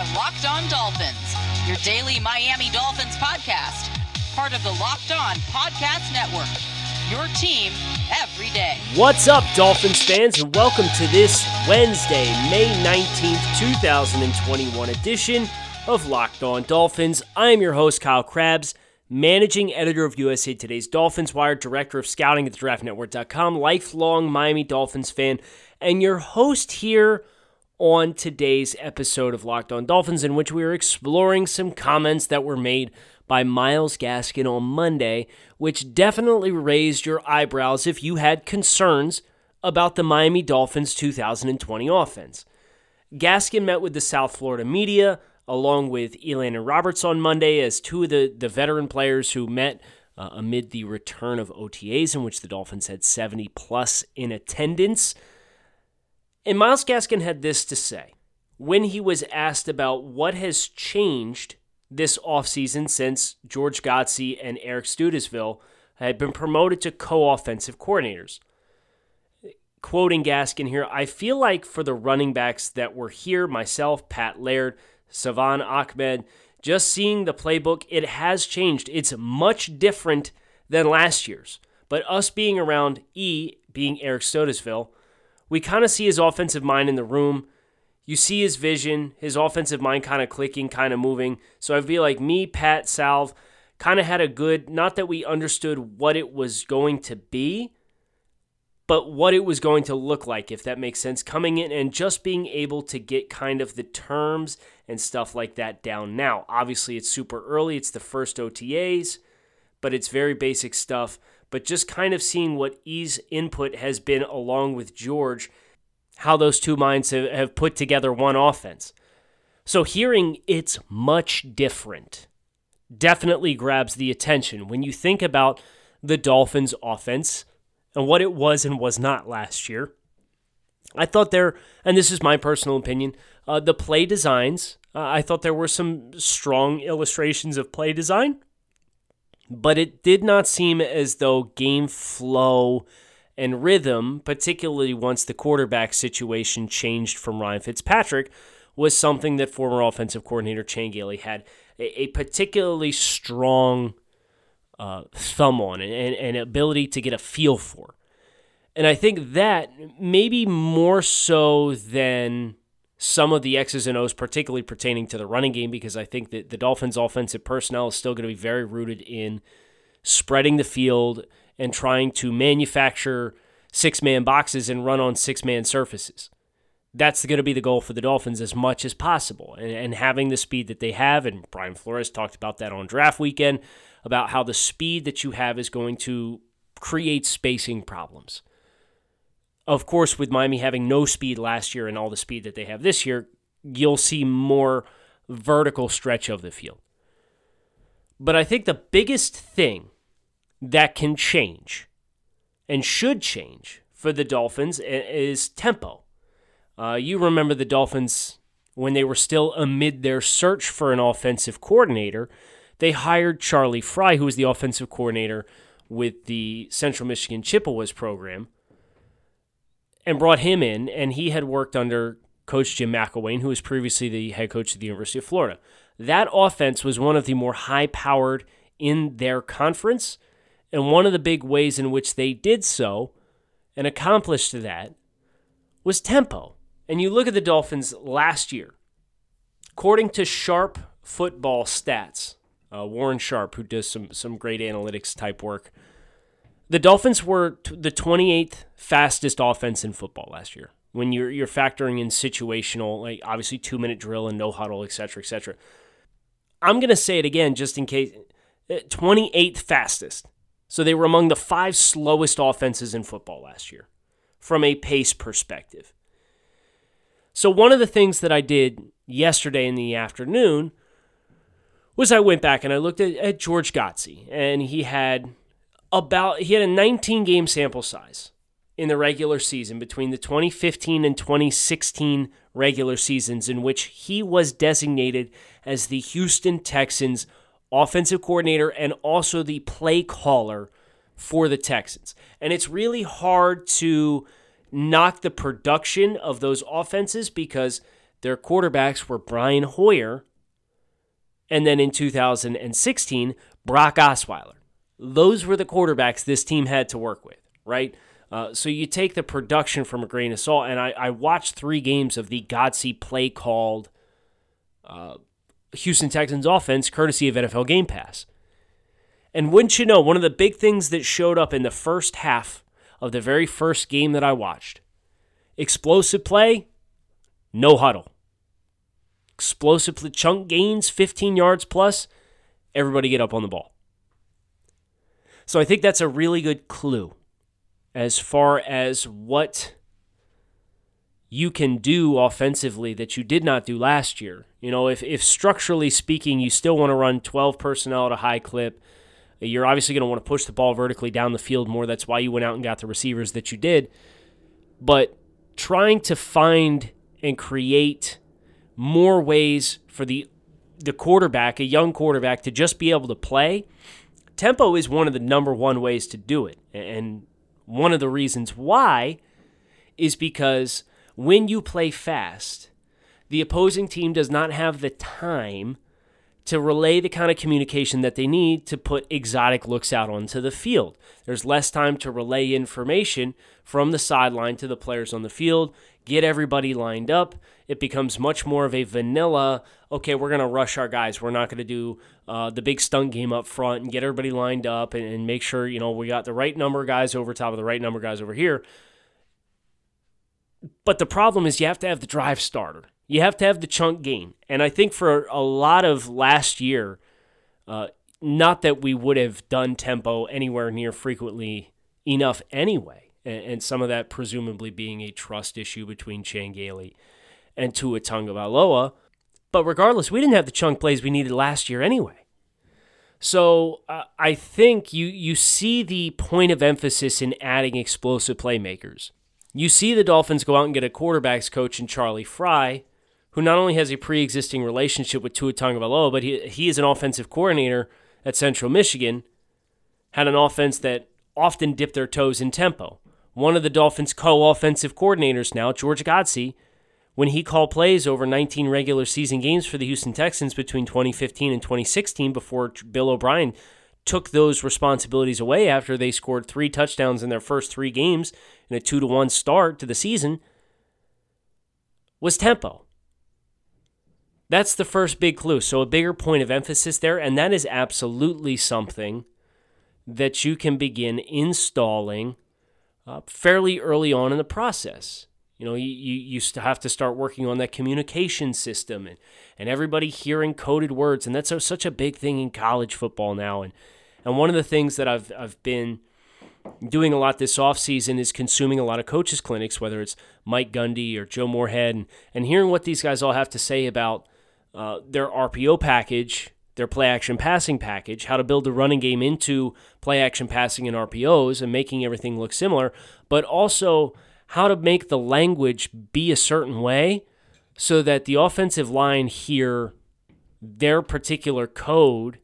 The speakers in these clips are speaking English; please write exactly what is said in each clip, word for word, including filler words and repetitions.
are Locked On Dolphins, your daily Miami Dolphins podcast, part of the Locked On Podcast Network, your team every day. What's up, Dolphins fans, and welcome to this Wednesday, May nineteenth, twenty twenty-one edition of Locked On Dolphins. I'm your host, Kyle Krabs, managing editor of U S A Today's Dolphins Wire, director of scouting at the draft network dot com, lifelong Miami Dolphins fan, and your host here on today's episode of Locked On Dolphins, in which we are exploring some comments that were made by Myles Gaskin on Monday, which definitely raised your eyebrows if you had concerns about the Miami Dolphins two thousand twenty offense. Gaskin met with the South Florida media, along with Elan Roberts on Monday, as two of the, the veteran players who met uh, amid the return of O T As, in which the Dolphins had seventy plus in attendance. And Myles Gaskin had this to say when he was asked about what has changed this offseason since George Godsey and Eric Studesville had been promoted to co-offensive coordinators. Quoting Gaskin here, "I feel like for the running backs that were here, myself, Pat Laird, Savon Ahmed, just seeing the playbook, it has changed. It's much different than last year's. But us being around E, being Eric Studesville, we kind of see his offensive mind in the room. You see his vision, his offensive mind kind of clicking, kind of moving. So I feel like me, Pat, Salve, kind of had a good, not that we understood what it was going to be, but what it was going to look like, if that makes sense, coming in and just being able to get kind of the terms and stuff like that down now. Obviously, it's super early. It's the first O T As, but it's very basic stuff. But just kind of seeing what E's input has been along with George, how those two minds have put together one offense. So hearing it's much different definitely grabs the attention when you think about the Dolphins' offense and what it was and was not last year. I thought there, and this is my personal opinion, uh, the play designs, uh, I thought there were some strong illustrations of play design, but it did not seem as though game flow and rhythm, particularly once the quarterback situation changed from Ryan Fitzpatrick, was something that former offensive coordinator Chan Gailey had a, a particularly strong uh, thumb on and an ability to get a feel for. And I think that maybe more so than some of the X's and O's, particularly pertaining to the running game, because I think that the Dolphins' offensive personnel is still going to be very rooted in spreading the field and trying to manufacture six-man boxes and run on six-man surfaces. That's going to be the goal for the Dolphins as much as possible, and, and having the speed that they have, and Brian Flores talked about that on draft weekend, about how the speed that you have is going to create spacing problems. Of course, with Miami having no speed last year and all the speed that they have this year, you'll see more vertical stretch of the field. But I think the biggest thing that can change and should change for the Dolphins is tempo. Uh, you remember the Dolphins, when they were still amid their search for an offensive coordinator, they hired Charlie Frye, who was the offensive coordinator with the Central Michigan Chippewas program, and brought him in, and he had worked under Coach Jim McElwain, who was previously the head coach of the University of Florida. That offense was one of the more high-powered in their conference, and one of the big ways in which they did so and accomplished that was tempo. And you look at the Dolphins last year. According to Sharp Football Stats, uh, Warren Sharp, who does some, some great analytics-type work, the Dolphins were the twenty-eighth fastest offense in football last year. When you're you're factoring in situational, like obviously two-minute drill and no huddle, et cetera, et cetera. I'm going to say it again just in case. twenty-eighth fastest. So they were among the five slowest offenses in football last year from a pace perspective. So one of the things that I did yesterday in the afternoon was I went back and I looked at, at George Godsey, and he had... About he had a nineteen-game sample size in the regular season between the twenty fifteen and twenty sixteen regular seasons, in which he was designated as the Houston Texans offensive coordinator and also the play caller for the Texans. And it's really hard to knock the production of those offenses because Their quarterbacks were Brian Hoyer, and then in two thousand sixteen, Brock Osweiler. Those were the quarterbacks this team had to work with, right? Uh, so you take the production from a grain of salt, and I, I watched three games of the Godsey play-called uh, Houston Texans offense, courtesy of N F L Game Pass. And wouldn't you know, one of the big things that showed up in the first half of the very first game that I watched, explosive play, no huddle. Explosive play, chunk gains, fifteen yards plus, everybody get up on the ball. So I think that's a really good clue as far as what you can do offensively that you did not do last year. You know, if, if structurally speaking, you still want to run twelve personnel at a high clip, you're obviously going to want to push the ball vertically down the field more. That's why you went out and got the receivers that you did. But trying to find and create more ways for the the quarterback, a young quarterback, to just be able to play, tempo is one of the number one ways to do it. And one of the reasons why is because when you play fast, the opposing team does not have the time to relay the kind of communication that they need to put exotic looks out onto the field. There's less time to relay information from the sideline to the players on the field, get everybody lined up. It becomes much more of a vanilla, okay, we're going to rush our guys. We're not going to do uh, the big stunt game up front and get everybody lined up and, and make sure, you know, we got the right number of guys over top of the right number of guys over here. But the problem is you have to have the drive starter. You have to have the chunk gain. And I think for a lot of last year, uh, not that we would have done tempo anywhere near frequently enough anyway, and, and some of that presumably being a trust issue between Chan Gailey and Tua Tagovailoa. But regardless, we didn't have the chunk plays we needed last year anyway. So uh, I think you you see the point of emphasis in adding explosive playmakers. You see the Dolphins go out and get a quarterback's coach in Charlie Frye, who not only has a pre-existing relationship with Tua Tagovailoa, but he, he is an offensive coordinator at Central Michigan, had an offense that often dipped their toes in tempo. One of the Dolphins' co-offensive coordinators now, George Godsey, when he called plays over nineteen regular season games for the Houston Texans between twenty fifteen and twenty sixteen before Bill O'Brien took those responsibilities away after they scored three touchdowns in their first three games in a two to one start to the season, was tempo. That's the first big clue. So a bigger point of emphasis there, and that is absolutely something that you can begin installing uh, fairly early on in the process. You know, you, you you have to start working on that communication system and, and everybody hearing coded words, and that's such a big thing in college football now. And and one of the things that I've I've been doing a lot this offseason is consuming a lot of coaches' clinics, whether it's Mike Gundy or Joe Moorhead, and, and hearing what these guys all have to say about uh, their R P O package, their play-action passing package, how to build the running game into play-action passing and R P Os and making everything look similar, but also how to make the language be a certain way so that the offensive line hear their particular code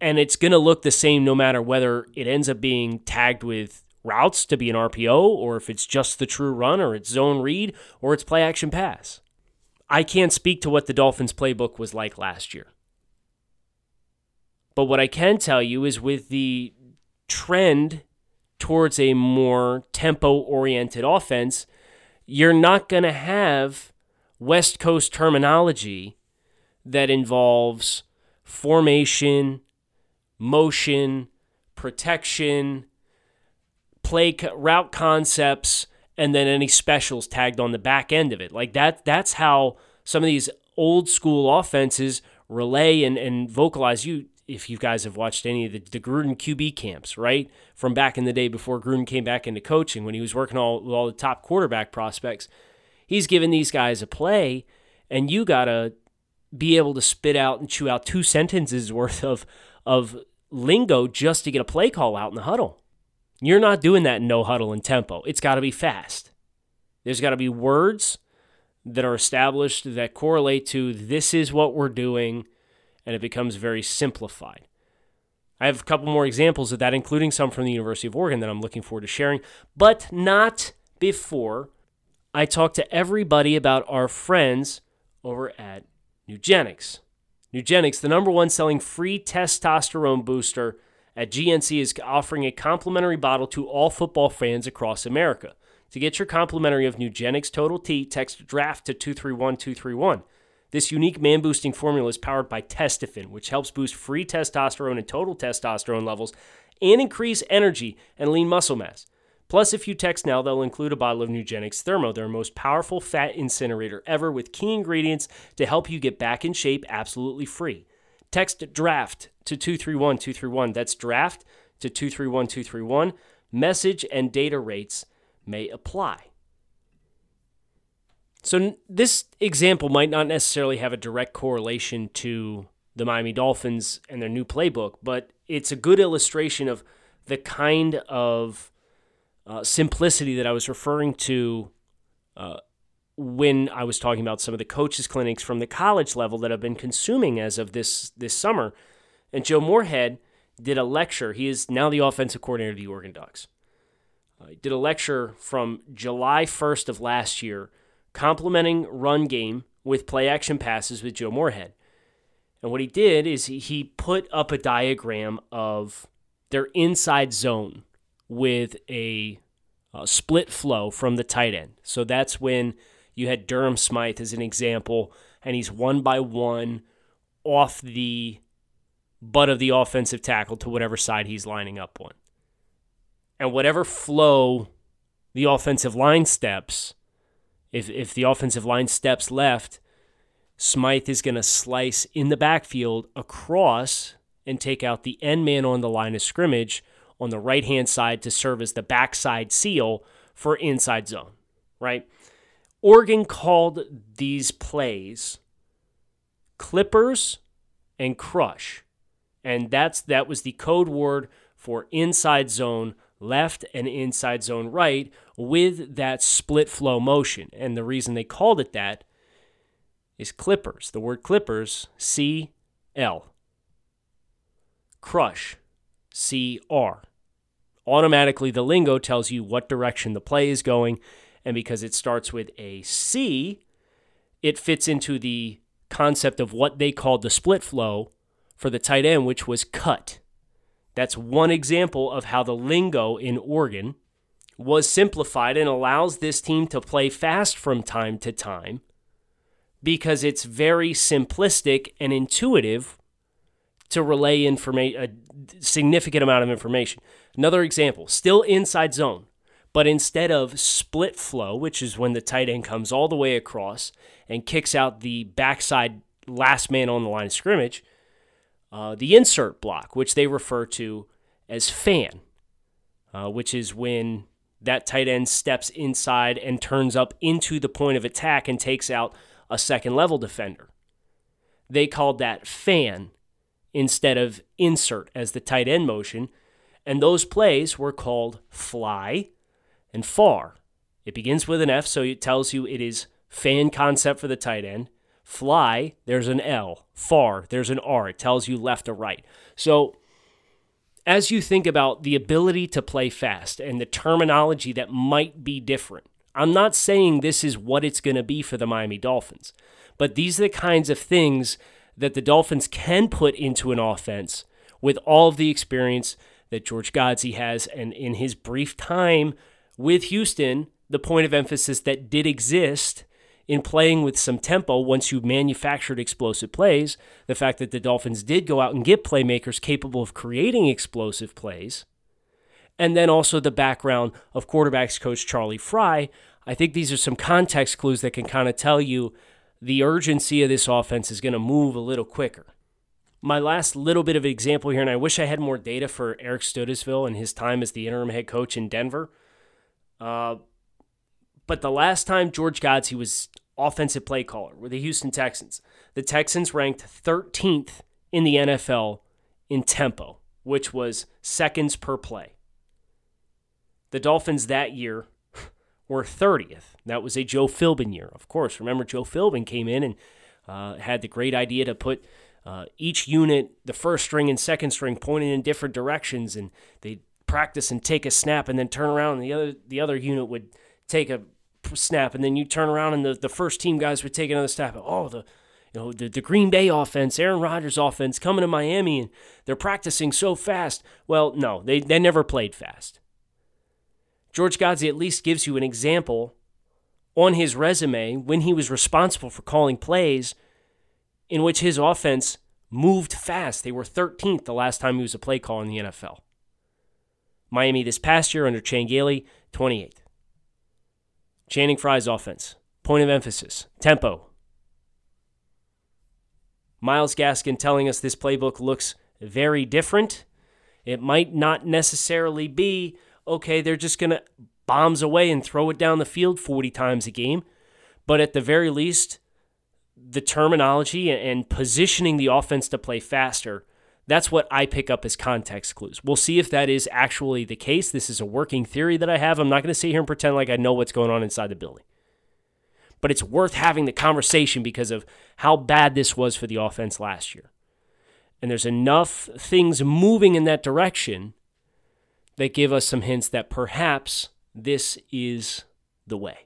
and it's going to look the same no matter whether it ends up being tagged with routes to be an R P O or if it's just the true run or it's zone read or it's play action pass. I can't speak to what the Dolphins playbook was like last year. But what I can tell you is with the trend towards a more tempo-oriented offense, you're not going to have West Coast terminology that involves formation, motion, protection, play co- route concepts, and then any specials tagged on the back end of it. Like that, that's how some of these old school offenses relay and, and vocalize. You, if you guys have watched any of the, the Gruden Q B camps, right? From back in the day before Gruden came back into coaching, when he was working all with all the top quarterback prospects, he's giving these guys a play, and you got to be able to spit out and chew out two sentences worth of of lingo just to get a play call out in the huddle. You're not doing that in no huddle and tempo. It's got to be fast. There's got to be words that are established that correlate to this is what we're doing, and it becomes very simplified. I have a couple more examples of that, including some from the University of Oregon that I'm looking forward to sharing, but not before I talked to everybody about our friends over at Nugenix. Nugenix, the number one selling free testosterone booster at G N C, is offering a complimentary bottle to all football fans across America. To get your complimentary of Nugenix Total T, text DRAFT to two three one two three one. This unique man-boosting formula is powered by Testofen, which helps boost free testosterone and total testosterone levels and increase energy and lean muscle mass. Plus, if you text now, they'll include a bottle of Nugenix Thermo, their most powerful fat incinerator ever, with key ingredients to help you get back in shape absolutely free. Text DRAFT to two three one two three one. That's DRAFT to two three one two three one. Message and data rates may apply. So this example might not necessarily have a direct correlation to the Miami Dolphins and their new playbook, but it's a good illustration of the kind of Uh, simplicity that I was referring to uh, when I was talking about some of the coaches' clinics from the college level that I've been consuming as of this this summer. And Joe Moorhead did a lecture. He is now the offensive coordinator of the Oregon Ducks. Uh, he did a lecture from July first of last year, complementing run game with play-action passes with Joe Moorhead. And what he did is he, he put up a diagram of their inside zone with a uh, split flow from the tight end. So that's when you had Durham Smythe as an example, and he's one by one off the butt of the offensive tackle to whatever side he's lining up on. And whatever flow the offensive line steps, if, if the offensive line steps left, Smythe is going to slice in the backfield across and take out the end man on the line of scrimmage on the right-hand side to serve as the backside seal for inside zone, right? Oregon called these plays Clippers and Crush, and that's that was the code word for inside zone left and inside zone right with that split flow motion. And the reason they called it that is Clippers, the word Clippers, C L. Crush, C R. Automatically, the lingo tells you what direction the play is going, and because it starts with a C, it fits into the concept of what they called the split flow for the tight end, which was cut. That's one example of how the lingo in Oregon was simplified and allows this team to play fast from time to time because it's very simplistic and intuitive to relay informa- a significant amount of information. Another example, still inside zone, but instead of split flow, which is when the tight end comes all the way across and kicks out the backside last man on the line of scrimmage, uh, the insert block, which they refer to as fan, uh, which is when that tight end steps inside and turns up into the point of attack and takes out a second-level defender. They called that fan instead of insert as the tight end motion, and those plays were called fly and far. It begins with an F, so it tells you it is fan concept for the tight end. Fly, there's an L. Far, there's an R. It tells you left to right. So as you think about the ability to play fast and the terminology that might be different, I'm not saying this is what it's going to be for the Miami Dolphins, but these are the kinds of things that the Dolphins can put into an offense with all of the experience that George Godsey has. And in his brief time with Houston, the point of emphasis that did exist in playing with some tempo once you manufactured explosive plays, the fact that the Dolphins did go out and get playmakers capable of creating explosive plays, and then also the background of quarterbacks coach Charlie Frye, I think these are some context clues that can kind of tell you the urgency of this offense is going to move a little quicker. My last little bit of example here, and I wish I had more data for Eric Studesville and his time as the interim head coach in Denver. Uh, but the last time George Godsey was offensive play caller were the Houston Texans. The Texans ranked thirteenth in the N F L in tempo, which was seconds per play. The Dolphins that year were thirtieth. That was a Joe Philbin year, of course. Remember, Joe Philbin came in and uh, had the great idea to put uh, each unit, the first string and second string, pointing in different directions, and they'd practice and take a snap and then turn around, and the other the other unit would take a snap, and then you turn around and the, the first team guys would take another snap. Oh, the you know the, the Green Bay offense, Aaron Rodgers offense coming to Miami, and they're practicing so fast. Well, no, they, they never played fast. George Godsey at least gives you an example on his resume when he was responsible for calling plays in which his offense moved fast. They were thirteenth the last time he was a play call in the N F L. Miami this past year under Chan Gailey, twenty-eighth. Channing Frye's offense, point of emphasis, tempo. Myles Gaskin telling us this playbook looks very different. It might not necessarily be, okay, they're just going to bombs away and throw it down the field forty times a game, but at the very least, the terminology and positioning the offense to play faster, that's what I pick up as context clues. We'll see if that is actually the case. This is a working theory that I have. I'm not going to sit here and pretend like I know what's going on inside the building. But it's worth having the conversation because of how bad this was for the offense last year. And there's enough things moving in that direction that give us some hints that perhaps this is the way.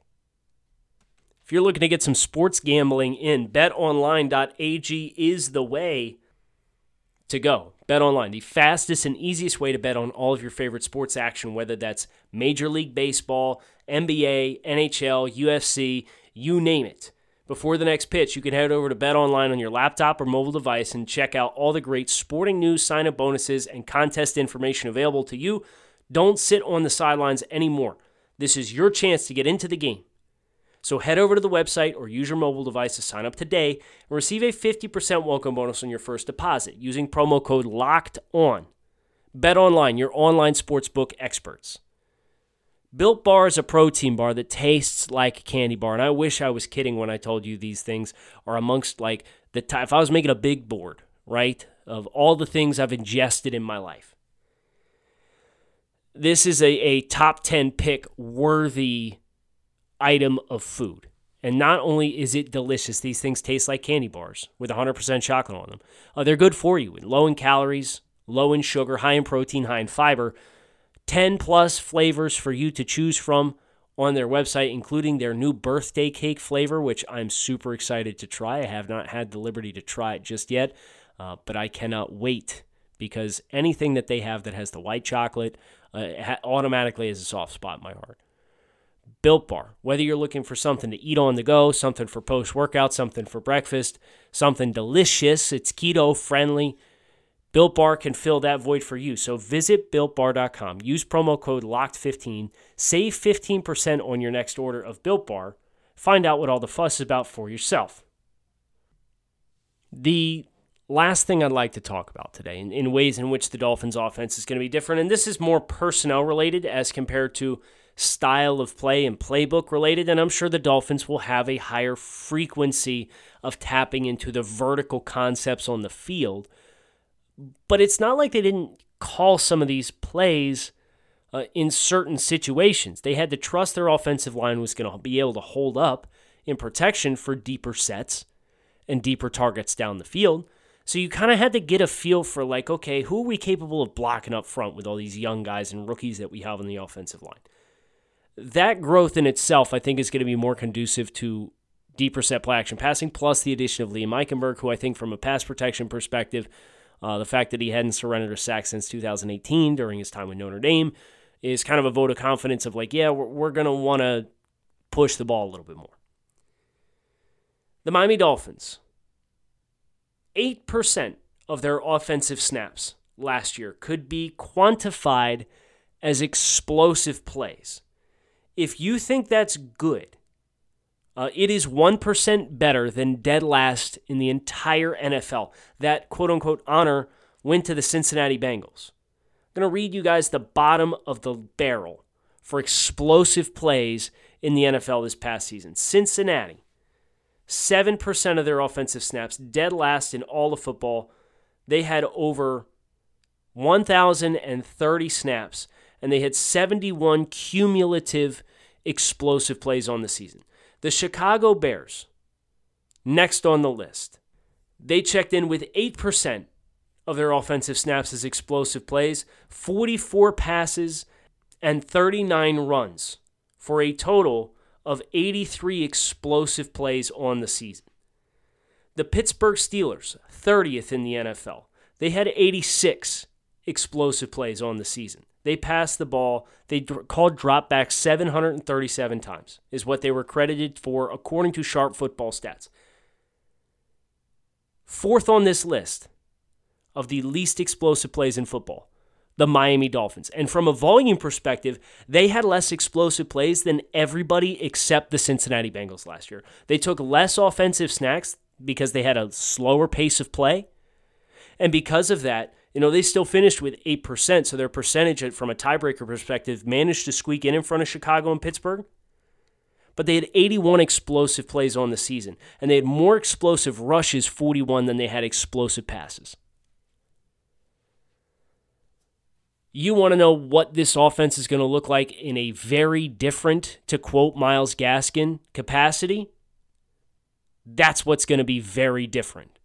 If you're looking to get some sports gambling in, bet online dot a g is the way to go. BetOnline, the fastest and easiest way to bet on all of your favorite sports action, whether that's Major League Baseball, N B A, N H L, U F C, you name it. Before the next pitch, you can head over to BetOnline on your laptop or mobile device and check out all the great sporting news, sign-up bonuses, and contest information available to you. Don't sit on the sidelines anymore. This is your chance to get into the game. So head over to the website or use your mobile device to sign up today and receive a fifty percent welcome bonus on your first deposit using promo code LOCKEDON. BetOnline, your online sportsbook experts. Built Bar is a protein bar that tastes like candy bar, and I wish I was kidding when I told you these things are amongst like the top. If I was making a big board, right, of all the things I've ingested in my life, this is a, a top ten pick worthy item of food. And not only is it delicious, these things taste like candy bars with one hundred percent chocolate on them. Uh, they're good for you, low in calories, low in sugar, high in protein, high in fiber. ten plus flavors for you to choose from on their website, including their new birthday cake flavor, which I'm super excited to try. I have not had the liberty to try it just yet, uh, but I cannot wait because anything that they have that has the white chocolate uh, ha- automatically has a soft spot in my heart. Built Bar, whether you're looking for something to eat on the go, something for post-workout, something for breakfast, something delicious, it's keto-friendly, Built Bar can fill that void for you. So visit built bar dot com, use promo code locked fifteen, save fifteen percent on your next order of Built Bar, find out what all the fuss is about for yourself. The last thing I'd like to talk about today, in, in ways in which the Dolphins' offense is going to be different, and this is more personnel-related as compared to style of play and playbook related, and I'm sure the Dolphins will have a higher frequency of tapping into the vertical concepts on the field. But it's not like they didn't call some of these plays uh, in certain situations. They had to trust their offensive line was going to be able to hold up in protection for deeper sets and deeper targets down the field. So you kind of had to get a feel for like, okay, who are we capable of blocking up front with all these young guys and rookies that we have on the offensive line? That growth in itself, I think, is going to be more conducive to deeper set play action passing, plus the addition of Liam Eichenberg, who I think from a pass protection perspective, uh, the fact that he hadn't surrendered a sack since two thousand eighteen during his time with Notre Dame is kind of a vote of confidence of like, yeah, we're, we're going to want to push the ball a little bit more. The Miami Dolphins, eight percent of their offensive snaps last year could be quantified as explosive plays. If you think that's good, uh, it is one percent better than dead last in the entire N F L. That quote-unquote honor went to the Cincinnati Bengals. I'm going to read you guys the bottom of the barrel for explosive plays in the N F L this past season. Cincinnati, seven percent of their offensive snaps, dead last in all of football. They had over one thousand thirty snaps, and they had seventy-one cumulative explosive plays on the season. The Chicago Bears, next on the list, they checked in with eight percent of their offensive snaps as explosive plays, forty-four passes, and thirty-nine runs for a total of eighty-three explosive plays on the season. The Pittsburgh Steelers, thirtieth in the N F L. They had eighty-six explosive plays on the season. They passed the ball. They d- called dropbacks seven hundred thirty-seven times is what they were credited for according to Sharp Football Stats. Fourth on this list of the least explosive plays in football, the Miami Dolphins. And from a volume perspective, they had less explosive plays than everybody except the Cincinnati Bengals last year. They took less offensive snacks because they had a slower pace of play. And because of that, you know, they still finished with eight percent, so their percentage from a tiebreaker perspective managed to squeak in in front of Chicago and Pittsburgh. But they had eighty-one explosive plays on the season, and they had more explosive rushes, forty-one, than they had explosive passes. You want to know what this offense is going to look like in a very different, to quote Myles Gaskin, capacity? That's what's going to be very different.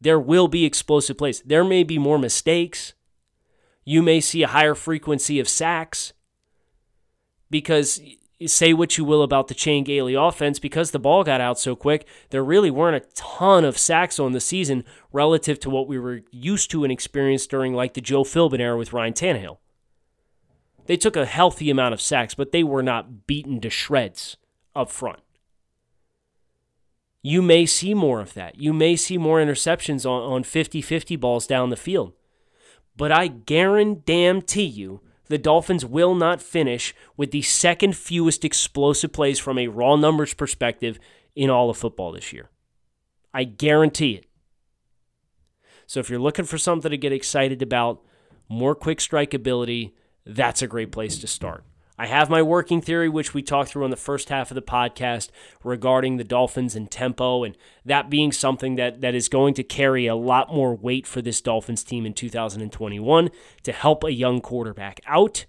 There will be explosive plays. There may be more mistakes. You may see a higher frequency of sacks because say what you will about the Chan Gailey offense, because the ball got out so quick, there really weren't a ton of sacks on the season relative to what we were used to and experienced during like the Joe Philbin era with Ryan Tannehill. They took a healthy amount of sacks, but they were not beaten to shreds up front. You may see more of that. You may see more interceptions on, on fifty-fifty balls down the field. But I guarantee you the Dolphins will not finish with the second fewest explosive plays from a raw numbers perspective in all of football this year. I guarantee it. So if you're looking for something to get excited about, more quick strike ability, that's a great place to start. I have my working theory, which we talked through on the first half of the podcast regarding the Dolphins and tempo, and that being something that, that is going to carry a lot more weight for this Dolphins team in two thousand twenty-one to help a young quarterback out.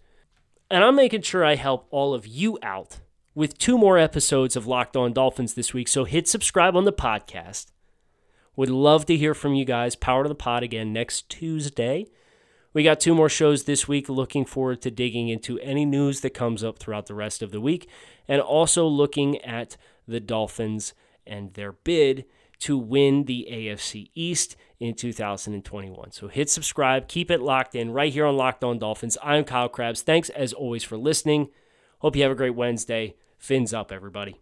And I'm making sure I help all of you out with two more episodes of Locked On Dolphins this week, so hit subscribe on the podcast. Would love to hear from you guys. Power to the pod again next Tuesday. We got two more shows this week. Looking forward to digging into any news that comes up throughout the rest of the week, and also looking at the Dolphins and their bid to win the A F C East in two thousand twenty-one. So hit subscribe. Keep it locked in right here on Locked On Dolphins. I'm Kyle Krabs. Thanks, as always, for listening. Hope you have a great Wednesday. Fins up, everybody.